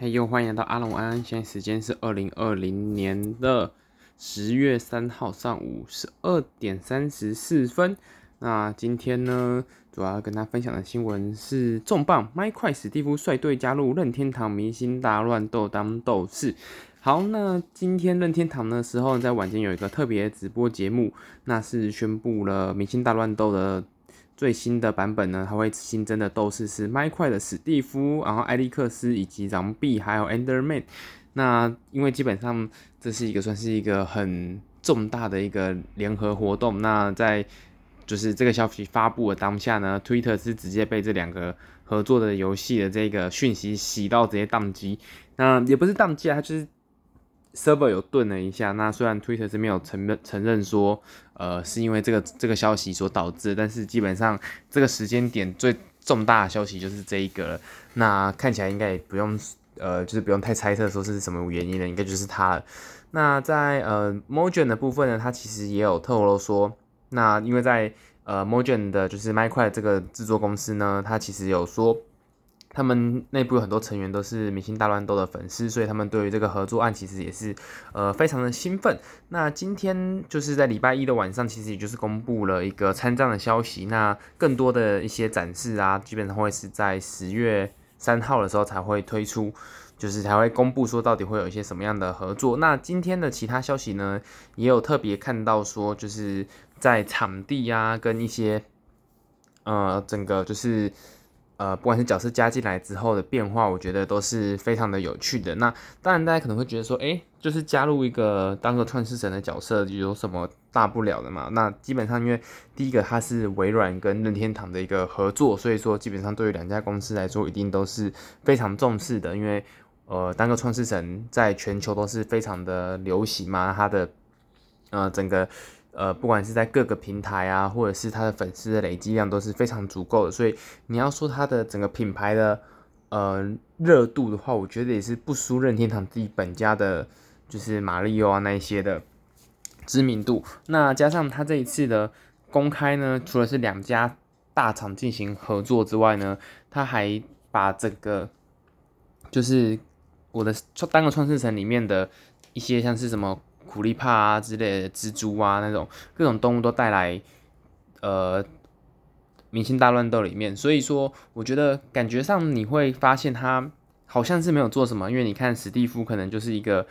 嘿呦，欢迎来到阿龙安安，现在时间是2020年10月3号上午12:34。那今天呢，主要跟大家分享的新闻是重磅，麦块史蒂夫率队加入任天堂明星大乱斗当斗士。好，那今天任天堂的时候，在晚间有一个特别直播节目，那是宣布了明星大乱斗的最新的版本呢，它会新增的斗士是麦块的史蒂夫，然后艾利克斯以及狼臂，还有 Enderman。那因为基本上这是一个算是一个很重大的一个联合活动，那在就是这个消息发布的当下呢 ，Twitter 是直接被这两个合作的游戏的这个讯息洗到直接宕机，那也不是宕机啊，它就是server 有顿了一下，那虽然 Twitter 是没有承认说，是因为这个消息所导致，但是基本上这个时间点最重大的消息就是这一个了。那看起来应该也不用，就是不用太猜测说是什么原因了，应该就是它了。那在Mojang 的部分呢，它其实也有透露说，那因为在Mojang 的就是麦块这个制作公司呢，它其实有说，他们内部有很多成员都是明星大乱斗的粉丝，所以他们对于这个合作案其实也是非常的兴奋。那今天就是在礼拜一的晚上，其实也就是公布了一个参战的消息。那更多的一些展示啊，基本上会是在10月3号的时候才会推出，就是才会公布说到底会有一些什么样的合作。那今天的其他消息呢，也有特别看到说，就是在场地啊跟一些整个就是不管是角色加进来之后的变化，我觉得都是非常的有趣的。那当然，大家可能会觉得说，就是加入一个当个创世神的角色有什么大不了的嘛？那基本上，因为第一个它是微软跟任天堂的一个合作，所以说基本上对于两家公司来说，一定都是非常重视的。因为当个创世神在全球都是非常的流行嘛，它的整个不管是在各个平台啊，或者是他的粉丝的累积量都是非常足够的，所以你要说他的整个品牌的热度的话，我觉得也是不输任天堂自己本家的，就是马里奥啊那一些的知名度。那加上他这一次的公开呢，除了是两家大厂进行合作之外呢，他还把整个就是我的单个创世神里面的一些像是什么苦力怕啊之类的蜘蛛啊那种各种动物都带来，明星大乱斗里面，所以说我觉得感觉上你会发现他好像是没有做什么，因为你看史蒂夫可能就是一个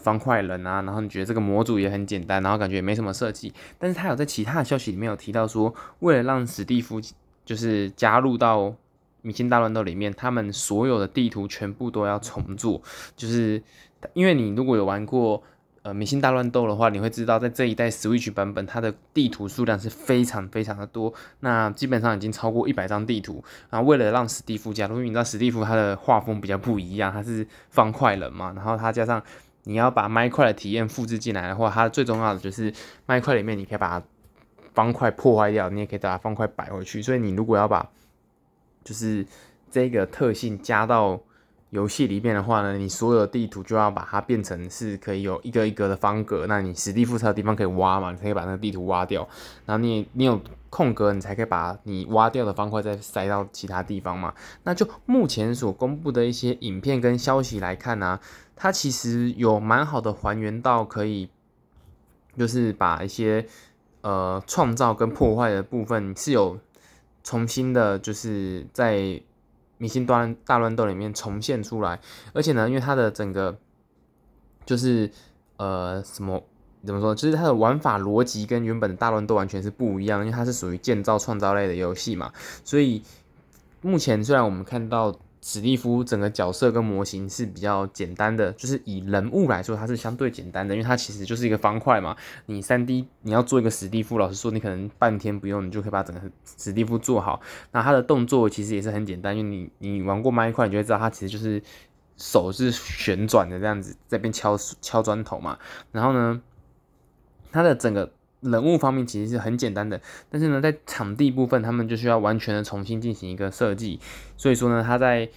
方块人啊，然后你觉得这个模组也很简单，然后感觉也没什么设计，但是他有在其他的消息里面有提到说，为了让史蒂夫就是加入到明星大乱斗里面，他们所有的地图全部都要重做，就是因为你如果有玩过明星大乱斗的话，你会知道在这一代 Switch 版本，它的地图数量是非常非常的多，那基本上已经超过100张地图。然后为了让史蒂夫加入，因为你知道史蒂夫他的画风比较不一样，他是方块人嘛，然后他加上你要把麦块的体验复制进来的话，它最重要的就是麦块里面你可以把方块破坏掉，你也可以把方块摆回去，所以你如果要把就是这个特性加到游戏里面的话呢，你所有的地图就要把它变成是可以有一个一个的方格，那你史蒂夫才有地方可以挖嘛，你可以把那个地图挖掉，然后你有空格，你才可以把你挖掉的方块再塞到其他地方嘛。那就目前所公布的一些影片跟消息来看啊，它其实有蛮好的还原到可以，就是把一些创造跟破坏的部分是有重新的，就是在明星大乱斗里面重现出来，而且呢，因为它的整个就是怎么说，就是它的玩法逻辑跟原本的大乱斗完全是不一样，因为它是属于建造创造类的游戏嘛，所以目前虽然我们看到史蒂夫整个角色跟模型是比较简单的，就是以人物来说，它是相对简单的，因为它其实就是一个方块嘛。你 3D 你要做一个史蒂夫，老实说，你可能半天不用，你就可以把整个史蒂夫做好。那它的动作其实也是很简单，因为你玩过麦块，你就会知道它其实就是手是旋转的这样子，在边敲砖头嘛。然后呢，它的整个人物方面其实是很简单的，但是呢，在场地部分，他们就需要完全的重新进行一个设计。所以说呢，他在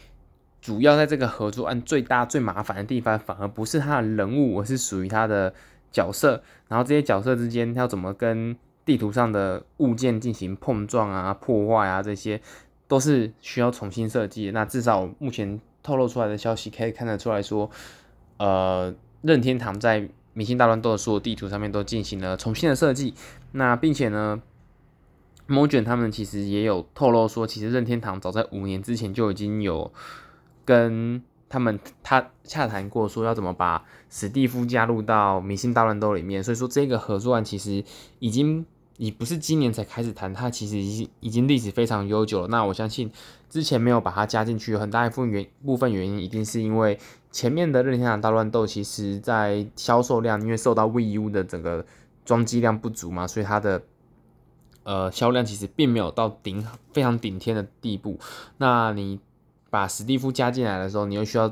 主要在这个合作案最麻烦的地方，反而不是他的人物，而是属于他的角色。然后这些角色之间要怎么跟地图上的物件进行碰撞啊、破坏啊，这些都是需要重新设计的。那至少目前透露出来的消息可以看得出来说，任天堂在明星大乱斗的所有地图上面都进行了重新的设计。那并且呢，Mojang 他们其实也有透露说，其实任天堂早在5年之前就已经有跟他们洽谈过，说要怎么把史蒂夫加入到明星大乱斗里面。所以说这个合作案其实已不是今年才开始谈，它其实已经历史非常悠久了。那我相信之前没有把它加进去，很大一部分原因一定是因为前面的任天堂大乱斗其实在销售量，因为受到 Wii U 的整个装机量不足嘛，所以它的销量其实并没有到非常顶天的地步。那你把史蒂夫加进来的时候，你又需要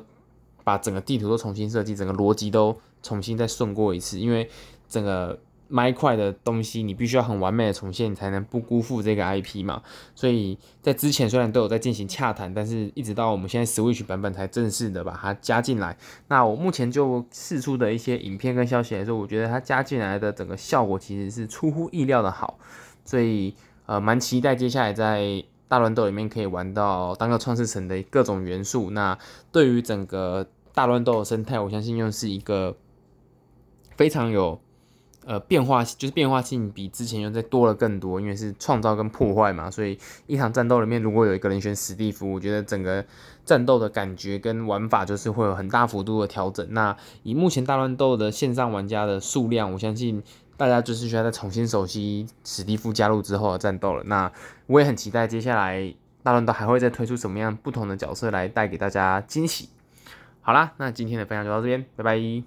把整个地图都重新设计，整个逻辑都重新再顺过一次，因为整个麦块的东西你必须要很完美的重现，你才能不辜负这个 IP 嘛。所以在之前虽然都有在进行洽谈，但是一直到我们现在 Switch 版本才正式的把它加进来。那我目前就释出的一些影片跟消息来说，我觉得它加进来的整个效果其实是出乎意料的好，所以蛮期待接下来在大乱斗里面可以玩到当个创世神的各种元素。那对于整个大乱斗的生态，我相信又是一个非常有变化性比之前又再多了更多，因为是创造跟破坏嘛，所以一场战斗里面如果有一个人选史蒂夫，我觉得整个战斗的感觉跟玩法就是会有很大幅度的调整。那以目前大乱斗的线上玩家的数量，我相信大家就是需要再重新熟悉史蒂夫加入之后的战斗了。那我也很期待接下来大乱斗还会再推出什么样不同的角色来带给大家惊喜。好啦，那今天的分享就到这边，拜拜。